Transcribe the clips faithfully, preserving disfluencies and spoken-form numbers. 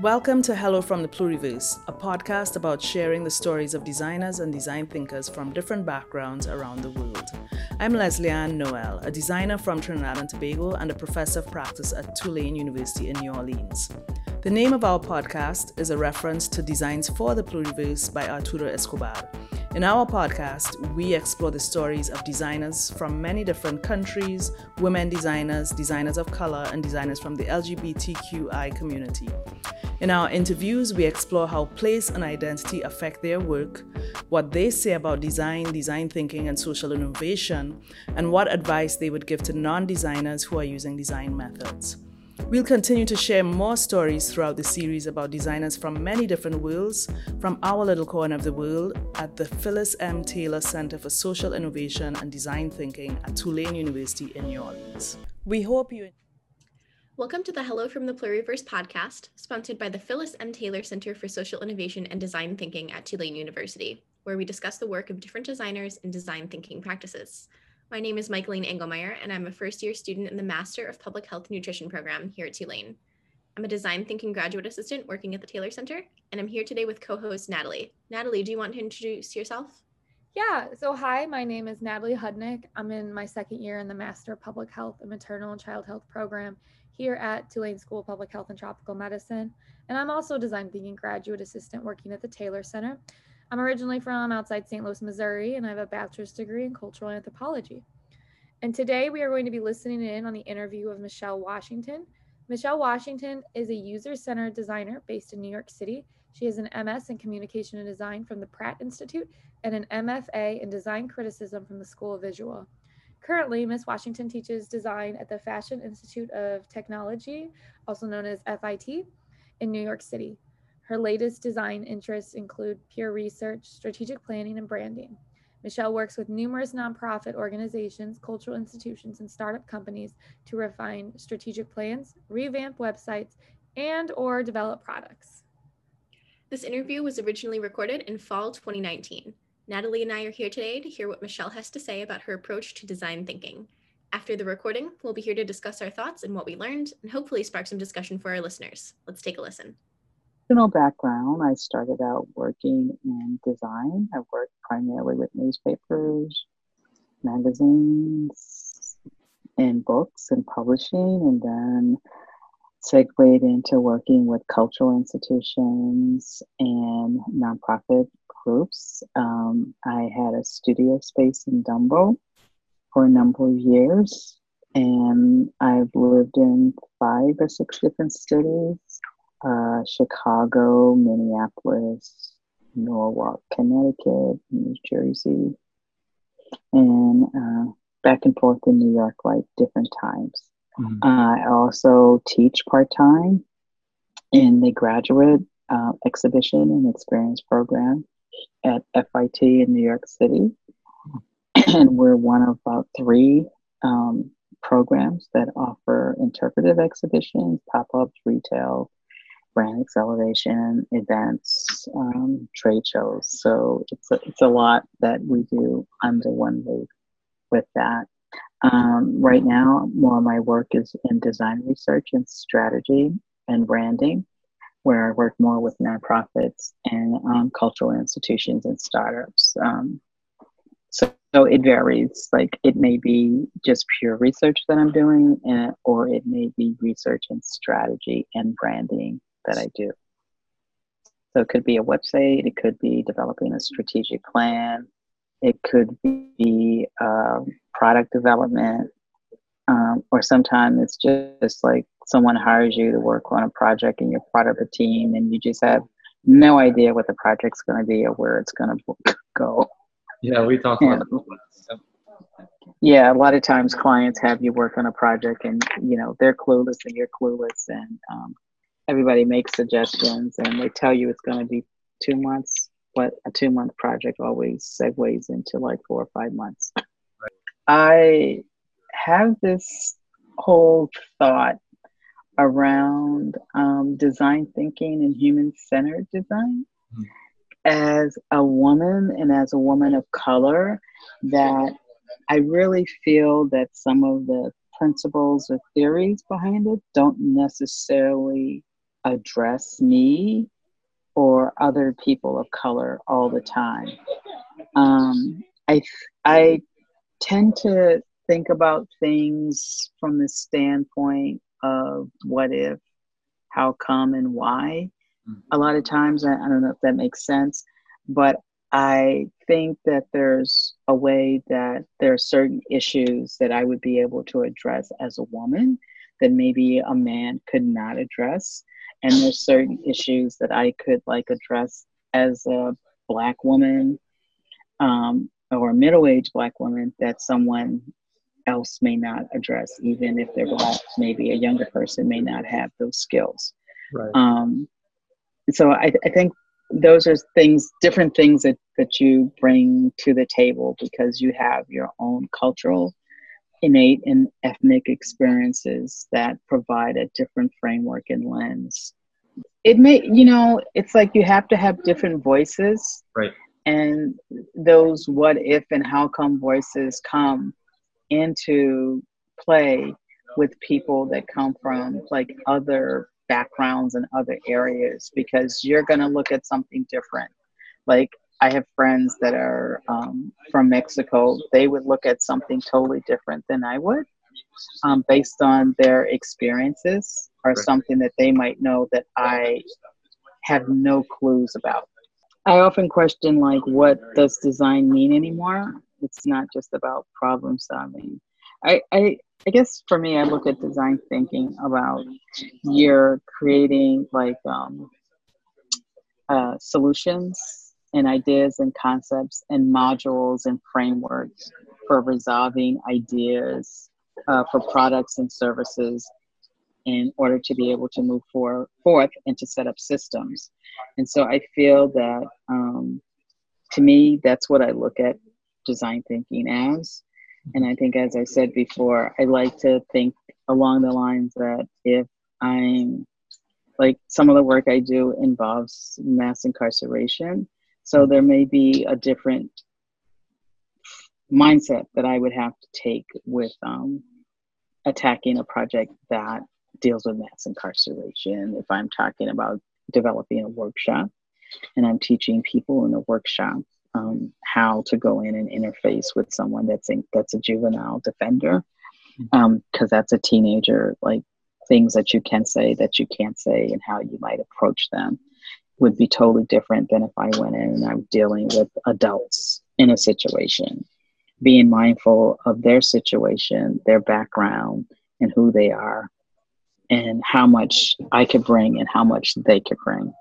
Welcome to Hello from the Pluriverse, a podcast about sharing the stories of designers and design thinkers from different backgrounds around the world. I'm Lesley-Ann Noel, a designer from Trinidad and Tobago and a professor of practice at Tulane University in New Orleans. The name of our podcast is a reference to Designs for the Pluriverse by Arturo Escobar. In our podcast, we explore the stories of designers from many different countries, women designers, designers of color, and designers from the L G B T Q I community. In our interviews, we explore how place and identity affect their work, what they say about design, design thinking, and social innovation, and what advice they would give to non-designers who are using design methods. We'll continue to share more stories throughout the series about designers from many different worlds, from our little corner of the world at the Phyllis M. Taylor Center for Social Innovation and Design Thinking at Tulane University in New Orleans. We hope you... Welcome to the Hello from the Pluriverse podcast, sponsored by the Phyllis M. Taylor Center for Social Innovation and Design Thinking at Tulane University, where we discuss the work of different designers and design thinking practices. My name is Michaeline Engelmeyer, and I'm a first-year student in the Master of Public Health Nutrition program here at Tulane. I'm a design thinking graduate assistant working at the Taylor Center, and I'm here today with co-host Natalie. Natalie, do you want to introduce yourself? Yeah, so hi, my name is Natalie Hudnick. I'm in my second year in the Master of Public Health and Maternal and Child Health program here at Tulane School of Public Health and Tropical Medicine. And I'm also a design thinking graduate assistant working at the Taylor Center. I'm originally from outside Saint Louis, Missouri, and I have a bachelor's degree in cultural anthropology. And today we are going to be listening in on the interview of Michelle Washington. Michelle Washington is a user-centered designer based in New York City. She has an M S in Communication and Design from the Pratt Institute and an M F A in Design Criticism from the School of Visual. Currently, Miz Washington teaches design at the Fashion Institute of Technology, also known as F I T, in New York City. Her latest design interests include peer research, strategic planning, and branding. Michelle works with numerous nonprofit organizations, cultural institutions, and startup companies to refine strategic plans, revamp websites, and or develop products. This interview was originally recorded in fall twenty nineteen. Natalie and I are here today to hear what Michelle has to say about her approach to design thinking. After the recording, we'll be here to discuss our thoughts and what we learned, and hopefully spark some discussion for our listeners. Let's take a listen. Background, I started out working in design. I worked primarily with newspapers, magazines, and books and publishing, and then segued into working with cultural institutions and nonprofit groups. Um, I had a studio space in Dumbo for a number of years, and I've lived in five or six different cities. Uh, Chicago, Minneapolis, Norwalk, Connecticut, New Jersey, and uh, back and forth in New York, like different times. Mm-hmm. Uh, I also teach part-time in the graduate uh, exhibition and experience program at F I T in New York City. Mm-hmm. And we're one of about three um, programs that offer interpretive exhibitions, pop-ups, retail, brand acceleration, events, um, trade shows. So it's a, it's a lot that we do under one roof with that. Um, right now, more of my work is in design research and strategy and branding, where I work more with nonprofits and um, cultural institutions and startups. Um, so, so it varies. Like it may be just pure research that I'm doing, and, or it may be research and strategy and branding that I do. So it could be a website, it could be developing a strategic plan, it could be uh, product development, um, or sometimes it's just like someone hires you to work on a project and you're part of a team and you just have no idea what the project's going to be or where it's going to go. Yeah, we talk about that. Yeah, a lot of times clients have you work on a project and you know they're clueless and you're clueless, and um, everybody makes suggestions and they tell you it's going to be two months, but a two month project always segues into like four or five months. Right. I have this whole thought around um, design thinking and human centered design. Mm. As a woman and as a woman of color, that I really feel that some of the principles or theories behind it don't necessarily address me or other people of color all the time. Um, I, I tend to think about things from the standpoint of what if, how come, and why. A lot of times, I, I don't know if that makes sense, but I think that there's a way that there are certain issues that I would be able to address as a woman that maybe a man could not address. And there's certain issues that I could like address as a Black woman um, or a middle-aged Black woman that someone else may not address, even if they're Black. Maybe a younger person may not have those skills. Right. Um, so I, I think those are things, different things that, that you bring to the table because you have your own cultural, innate and ethnic experiences that provide a different framework and lens. It may, you know, it's like you have to have different voices. Right. And those what if and how come voices come into play with people that come from like other backgrounds and other areas, because you're going to look at something different. Like I have friends that are um, from Mexico. They would look at something totally different than I would um, based on their experiences or something that they might know that I have no clues about. I often question, like, what does design mean anymore? It's not just about problem solving. I, I I guess for me, I look at design thinking about you're creating like um, uh, solutions and ideas and concepts and modules and frameworks for resolving ideas uh, for products and services in order to be able to move for, forth and to set up systems. And so I feel that um, to me, that's what I look at design thinking as. And I think, as I said before, I like to think along the lines that if I'm, like some of the work I do involves mass incarceration, so there may be a different mindset that I would have to take with um, attacking a project that deals with mass incarceration. If I'm talking about developing a workshop and I'm teaching people in a workshop, Um, how to go in and interface with someone that's in, that's a juvenile defender, um, because that's a teenager. Like things that you can say, that you can't say, and how you might approach them would be totally different than if I went in and I'm dealing with adults in a situation, being mindful of their situation, their background, and who they are, and how much I could bring and how much they could bring.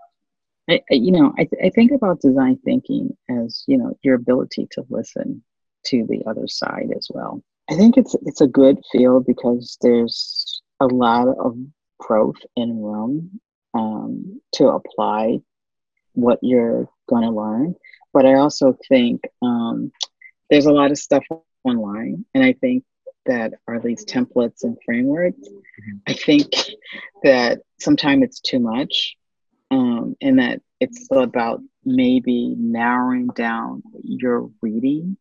I, you know, I, th- I think about design thinking as, you know, your ability to listen to the other side as well. I think it's it's a good field because there's a lot of growth and room um, to apply what you're going to learn. But I also think um, there's a lot of stuff online, and I think that are these templates and frameworks. Mm-hmm. I think that sometimes it's too much. Um, and that it's about maybe narrowing down your reading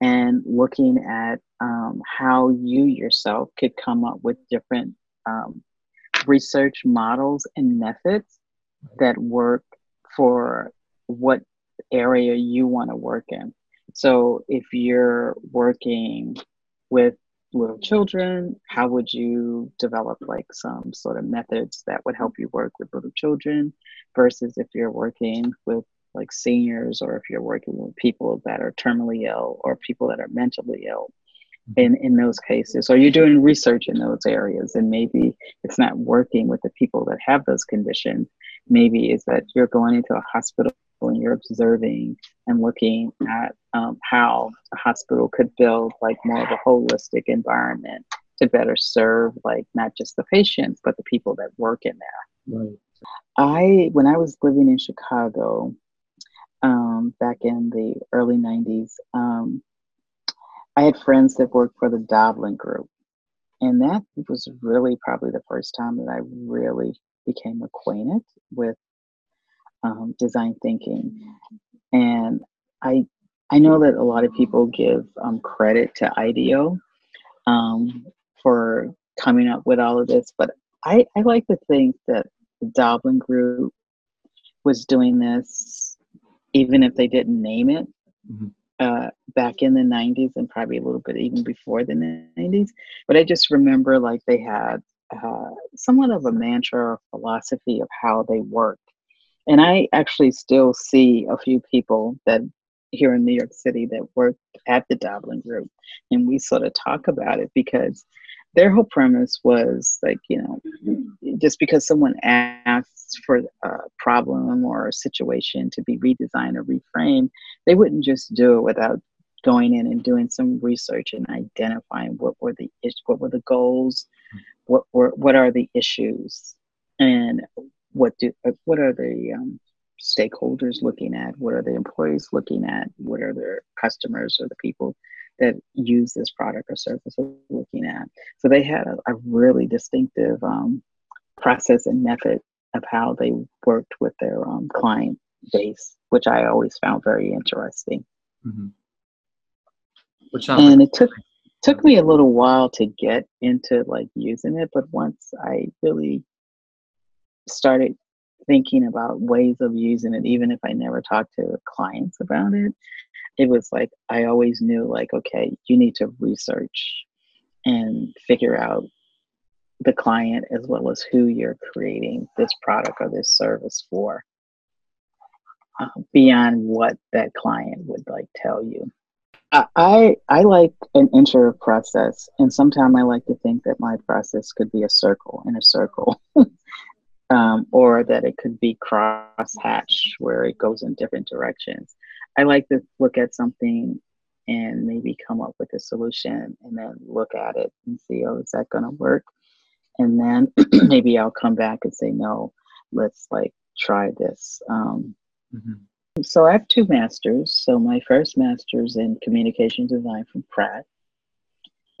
and looking at um, how you yourself could come up with different um, research models and methods that work for what area you want to work in. So if you're working with little children, how would you develop like some sort of methods that would help you work with little children versus if you're working with like seniors, or if you're working with people that are terminally ill or people that are mentally ill in, in those cases, or you're doing research in those areas and maybe it's not working with the people that have those conditions. Maybe it's that you're going into a hospital and you're observing and looking at um, how a hospital could build like more of a holistic environment to better serve like not just the patients, but the people that work in there. Right. I, when I was living in Chicago um, back in the early nineties, um, I had friends that worked for the Doblin Group. And that was really probably the first time that I really became acquainted with Um, design thinking. And I I know that a lot of people give um, credit to IDEO um, for coming up with all of this, but I, I like to think that the Doblin Group was doing this, even if they didn't name it, mm-hmm. uh, back in the nineties and probably a little bit even before the nineties. But I just remember like they had uh, somewhat of a mantra or philosophy of how they worked. And I actually still see a few people that here in New York City that work at the Doblin Group. And we sort of talk about it because their whole premise was like, you know, just because someone asks for a problem or a situation to be redesigned or reframed, they wouldn't just do it without going in and doing some research and identifying what were the issues, what were the goals, what were what are the issues, and what do what are the um, stakeholders looking at, what are the employees looking at, what are their customers or the people that use this product or service are looking at. So they had a, a really distinctive um, process and method of how they worked with their um, client base, which I always found very interesting. Mm-hmm. Which and it took took me a little while to get into like using it, but once I really started thinking about ways of using it, even if I never talked to clients about it, it was like, I always knew like, okay, you need to research and figure out the client as well as who you're creating this product or this service for, uh, beyond what that client would like tell you. I, I, I like an iterative process, and sometimes I like to think that my process could be a circle in a circle. Um, or that it could be cross-hatched where it goes in different directions. I like to look at something and maybe come up with a solution and then look at it and see, oh, is that going to work? And then maybe I'll come back and say, no, let's like try this. Um, mm-hmm. So I have two masters. So my first master's in communication design from Pratt.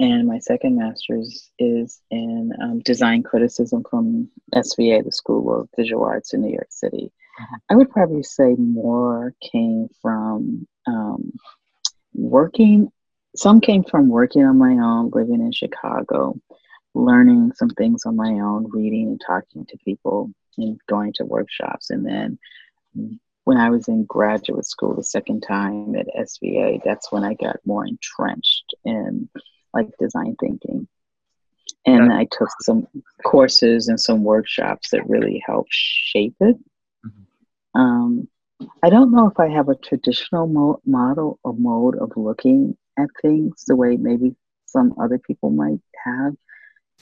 And my second master's is in um, design criticism from S V A, the School of Visual Arts in New York City. I would probably say more came from um, working. Some came from working on my own, living in Chicago, learning some things on my own, reading and talking to people and going to workshops. And then when I was in graduate school the second time at S V A, that's when I got more entrenched in like design thinking. And I took some courses and some workshops that really helped shape it. Mm-hmm. Um, I don't know if I have a traditional mo- model or mode of looking at things the way maybe some other people might have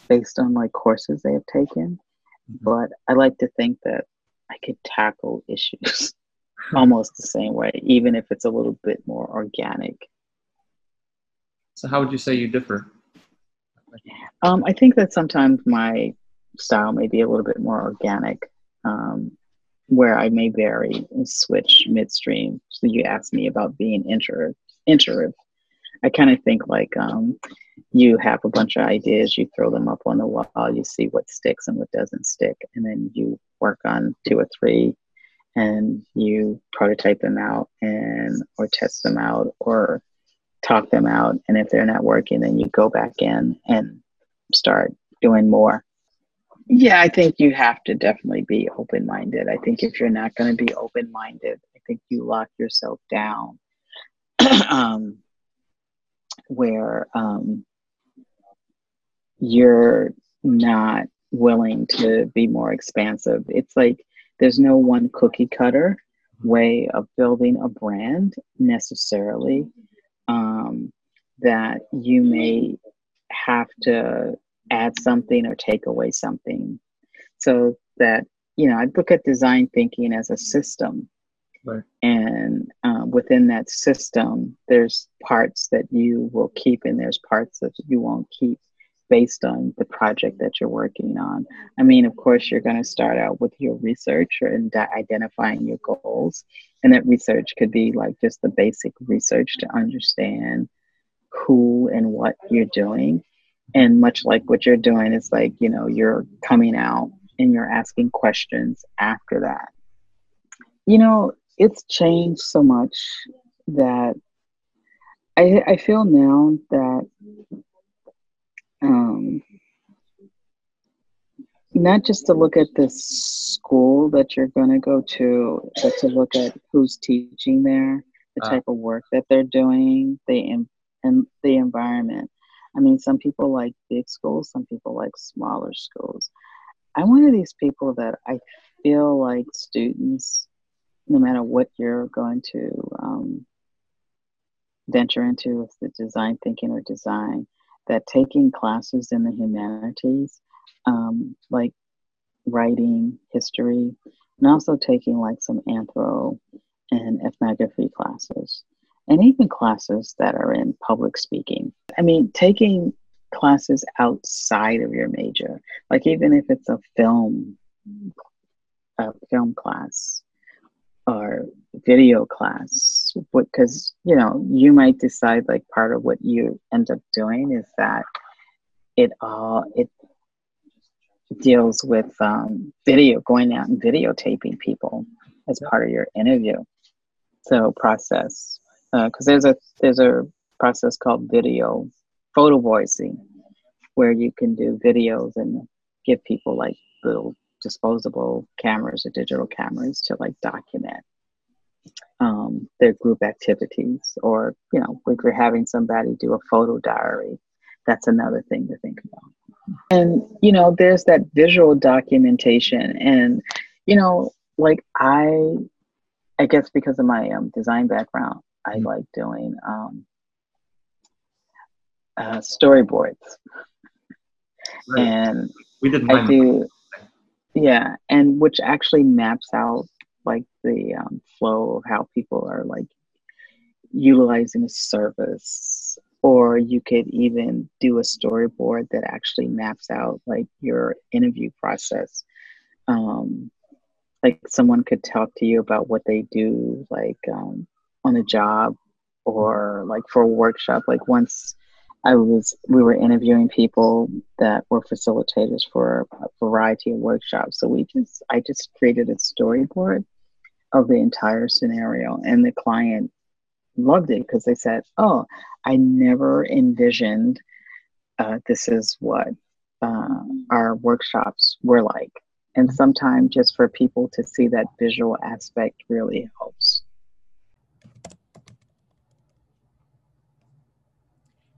based on like courses they have taken. Mm-hmm. But I like to think that I could tackle issues almost the same way, even if it's a little bit more organic. So how would you say you differ? Um, I think that sometimes my style may be a little bit more organic, um, where I may vary and switch midstream. So you asked me about being introvert. Introvert. I kind of think like um, you have a bunch of ideas, you throw them up on the wall, you see what sticks and what doesn't stick, and then you work on two or three, and you prototype them out and or test them out or talk them out, and if they're not working, then you go back in and start doing more. Yeah, I think you have to definitely be open-minded. I think if you're not going to be open-minded, I think you lock yourself down um, where um, you're not willing to be more expansive. It's like there's no one cookie-cutter way of building a brand necessarily. Um, that you may have to add something or take away something. So that, you know, I look at design thinking as a system. Right. And um, within that system, there's parts that you will keep and there's parts that you won't keep based on the project that you're working on. I mean, of course, you're going to start out with your research and identifying your goals. And that research could be like just the basic research to understand who and what you're doing. And much like what you're doing, it's like, you know, you're coming out and you're asking questions after that. You know, it's changed so much that I, I feel now that um, not just to look at the school that you're going to go to, but to look at who's teaching there, the type uh, of work that they're doing, the and in, in the environment. I mean, some people like big schools, some people like smaller schools. I'm one of these people that I feel like students, no matter what you're going to um, venture into, if it's design thinking or design, that taking classes in the humanities, um, like writing, history, and also taking like some anthro and ethnography classes, and even classes that are in public speaking. I mean, taking classes outside of your major, like even if it's a film, a film class or video class, because, you know, you might decide like part of what you end up doing is that it all, it deals with um, video, going out and videotaping people as part of your interview. So process, because uh, there's a there's a process called video photovoicing, where you can do videos and give people like little disposable cameras or digital cameras to like document um, their group activities, or, you know, if you're having somebody do a photo diary, that's another thing to think about. And, you know, there's that visual documentation, and, you know, like I, I guess because of my um, design background, I mm-hmm. like doing um, uh, storyboards. Right. And we did I do, yeah, and which actually maps out like the um, flow of how people are like utilizing a service, or you could even do a storyboard that actually maps out like your interview process. Um, Like someone could talk to you about what they do, like um, on a job or like for a workshop. Like once I was, we were interviewing people that were facilitators for a variety of workshops. So we just, I just created a storyboard of the entire scenario, and the client loved it because they said, oh, I never envisioned uh, this is what uh, our workshops were like. And sometimes just for people to see that visual aspect really helps.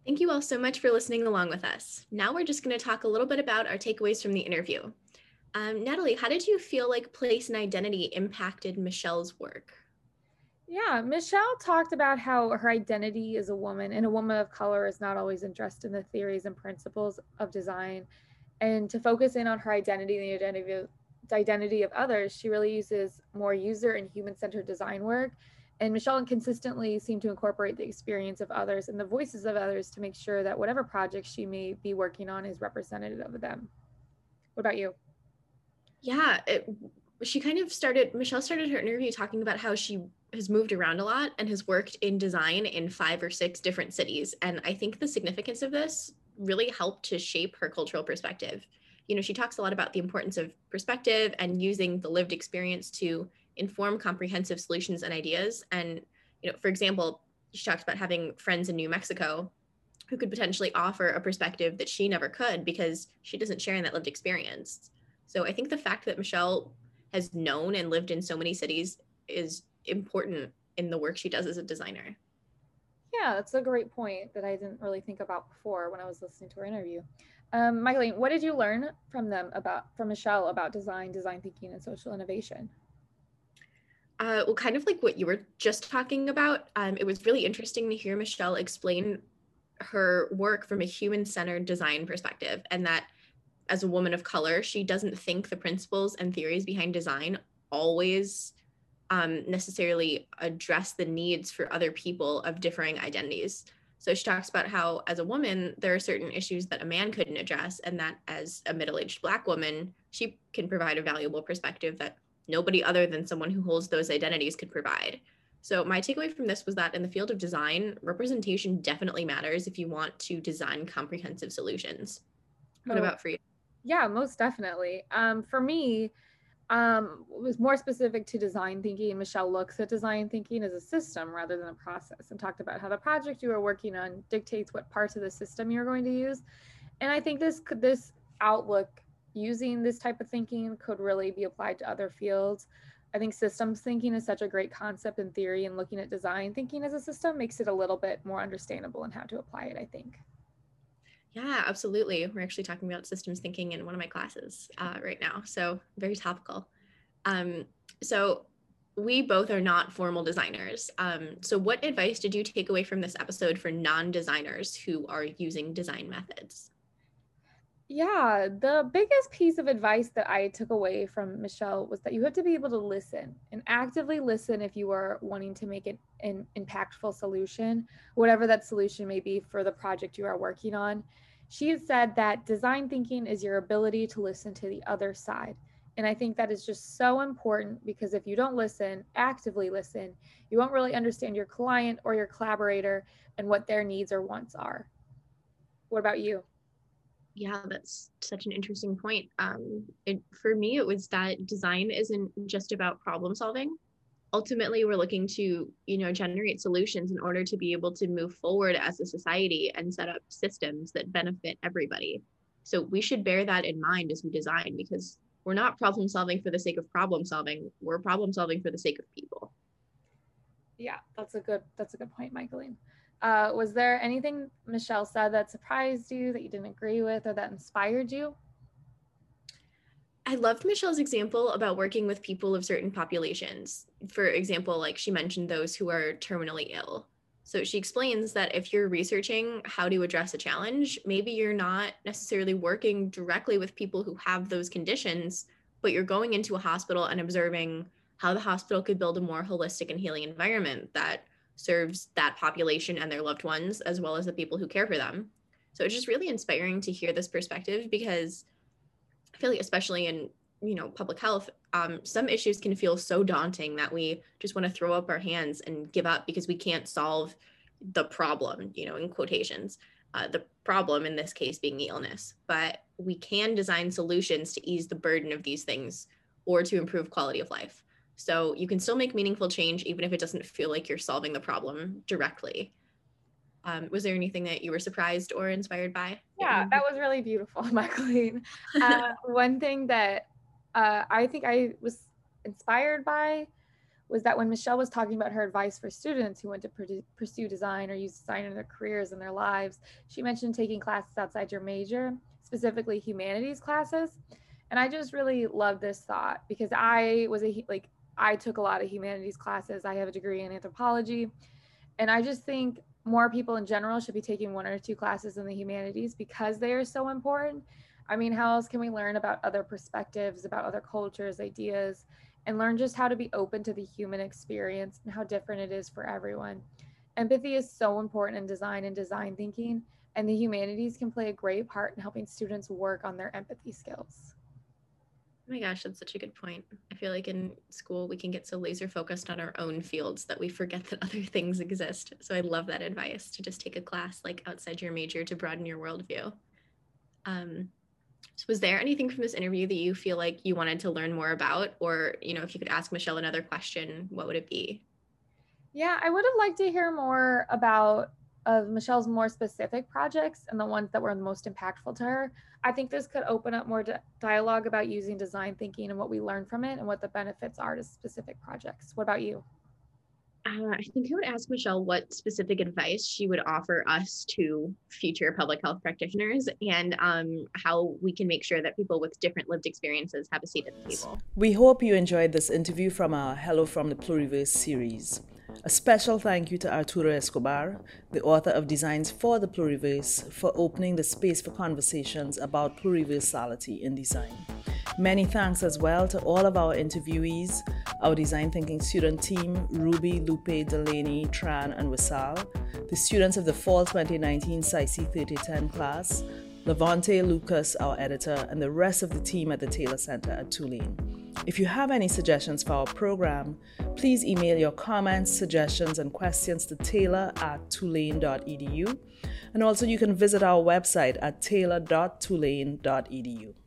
Thank you all so much for listening along with us. Now we're just going to talk a little bit about our takeaways from the interview. Um, Natalie, how did you feel like place and identity impacted Michelle's work? Yeah, Michelle talked about how her identity as a woman and a woman of color is not always addressed in the theories and principles of design. And to focus in on her identity and the identity of, identity of others, she really uses more user and human-centered design work. And Michelle consistently seemed to incorporate the experience of others and the voices of others to make sure that whatever project she may be working on is representative of them. What about you? Yeah, it, she kind of started, Michelle started her interview talking about how she has moved around a lot and has worked in design in five or six different cities. And I think the significance of this really helped to shape her cultural perspective. You know, she talks a lot about the importance of perspective and using the lived experience to inform comprehensive solutions and ideas. And, you know, for example, she talks about having friends in New Mexico who could potentially offer a perspective that she never could because she doesn't share in that lived experience. So I think the fact that Michelle has known and lived in so many cities is important in the work she does as a designer. Yeah, that's a great point that I didn't really think about before when I was listening to her interview. Um, Michaeline, what did you learn from them about, from Michelle about design, design thinking, and social innovation? Uh, well, kind of like what you were just talking about, um, it was really interesting to hear Michelle explain her work from a human-centered design perspective, and that as a woman of color, she doesn't think the principles and theories behind design always Um, necessarily address the needs for other people of differing identities. So she talks about how as a woman, there are certain issues that a man couldn't address, and that as a middle-aged Black woman, she can provide a valuable perspective that nobody other than someone who holds those identities could provide. So my takeaway from this was that in the field of design, representation definitely matters if you want to design comprehensive solutions. What oh, about for you? Yeah, most definitely. Um, for me, Um, it was more specific to design thinking. Michelle looks at design thinking as a system rather than a process, and talked about how the project you are working on dictates what parts of the system you're going to use. And I think this, this outlook using this type of thinking could really be applied to other fields. I think systems thinking is such a great concept in theory, and looking at design thinking as a system makes it a little bit more understandable in how to apply it, I think. Yeah, absolutely. We're actually talking about systems thinking in one of my classes uh, right now, so very topical. Um, so we both are not formal designers. Um, so what advice did you take away from this episode for non-designers who are using design methods? Yeah, the biggest piece of advice that I took away from Michelle was that you have to be able to listen and actively listen if you are wanting to make an, an impactful solution, whatever that solution may be for the project you are working on. She has said that design thinking is your ability to listen to the other side. And I think that is just so important, because if you don't listen, actively listen, you won't really understand your client or your collaborator and what their needs or wants are. What about you? Yeah, that's such an interesting point. Um, it, for me, it was that design isn't just about problem solving. Ultimately, we're looking to, you know, generate solutions in order to be able to move forward as a society and set up systems that benefit everybody. So we should bear that in mind as we design, because we're not problem solving for the sake of problem solving. We're problem solving for the sake of people. Yeah, that's a good, that's a good point, Michaeline. Uh, was there anything Michelle said that surprised you, that you didn't agree with, or that inspired you? I loved Michelle's example about working with people of certain populations. For example, like she mentioned those who are terminally ill. So she explains that if you're researching how to address a challenge, maybe you're not necessarily working directly with people who have those conditions, but you're going into a hospital and observing how the hospital could build a more holistic and healing environment that serves that population and their loved ones, as well as the people who care for them. So it's just really inspiring to hear this perspective, because I feel like, especially in, you know, public health, um, some issues can feel so daunting that we just want to throw up our hands and give up because we can't solve the problem, you know, in quotations, uh, the problem in this case being the illness. But we can design solutions to ease the burden of these things or to improve quality of life. So you can still make meaningful change, even if it doesn't feel like you're solving the problem directly. Um, was there anything that you were surprised or inspired by? Yeah, that was really beautiful, Michaeline. Uh, one thing that uh, I think I was inspired by was that when Michelle was talking about her advice for students who want to pursue design or use design in their careers and their lives, she mentioned taking classes outside your major, specifically humanities classes. And I just really love this thought, because I was a, like, I took a lot of humanities classes. I have a degree in anthropology. And I just think more people in general should be taking one or two classes in the humanities, because they are so important. I mean, how else can we learn about other perspectives, about other cultures, ideas, and learn just how to be open to the human experience and how different it is for everyone. Empathy is so important in design and design thinking, and the humanities can play a great part in helping students work on their empathy skills. Oh my gosh, that's such a good point. I feel like in school, we can get so laser focused on our own fields that we forget that other things exist. So I love that advice to just take a class like outside your major to broaden your worldview. Um, so was there anything from this interview that you feel like you wanted to learn more about? Or, you know, if you could ask Michelle another question, what would it be? Yeah, I would have liked to hear more about of Michelle's more specific projects and the ones that were most impactful to her. I think this could open up more dialogue about using design thinking and what we learn from it and what the benefits are to specific projects. What about you? Uh, I think I would ask Michelle what specific advice she would offer us to future public health practitioners, and um, how we can make sure that people with different lived experiences have a seat at the table. We hope you enjoyed this interview from our Hello from the Pluriverse series. A special thank you to Arturo Escobar, the author of Designs for the Pluriverse, for opening the space for conversations about pluriversality in design. Many thanks as well to all of our interviewees, our design thinking student team, Ruby, Lupe, Delaney, Tran, and Wissal, the students of the Fall twenty nineteen S A I C thirty ten class, Levante, Lucas, our editor, and the rest of the team at the Taylor Center at Tulane. If you have any suggestions for our program, please email your comments, suggestions, and questions to taylor at tulane dot e d u. And also you can visit our website at taylor dot tulane dot e d u.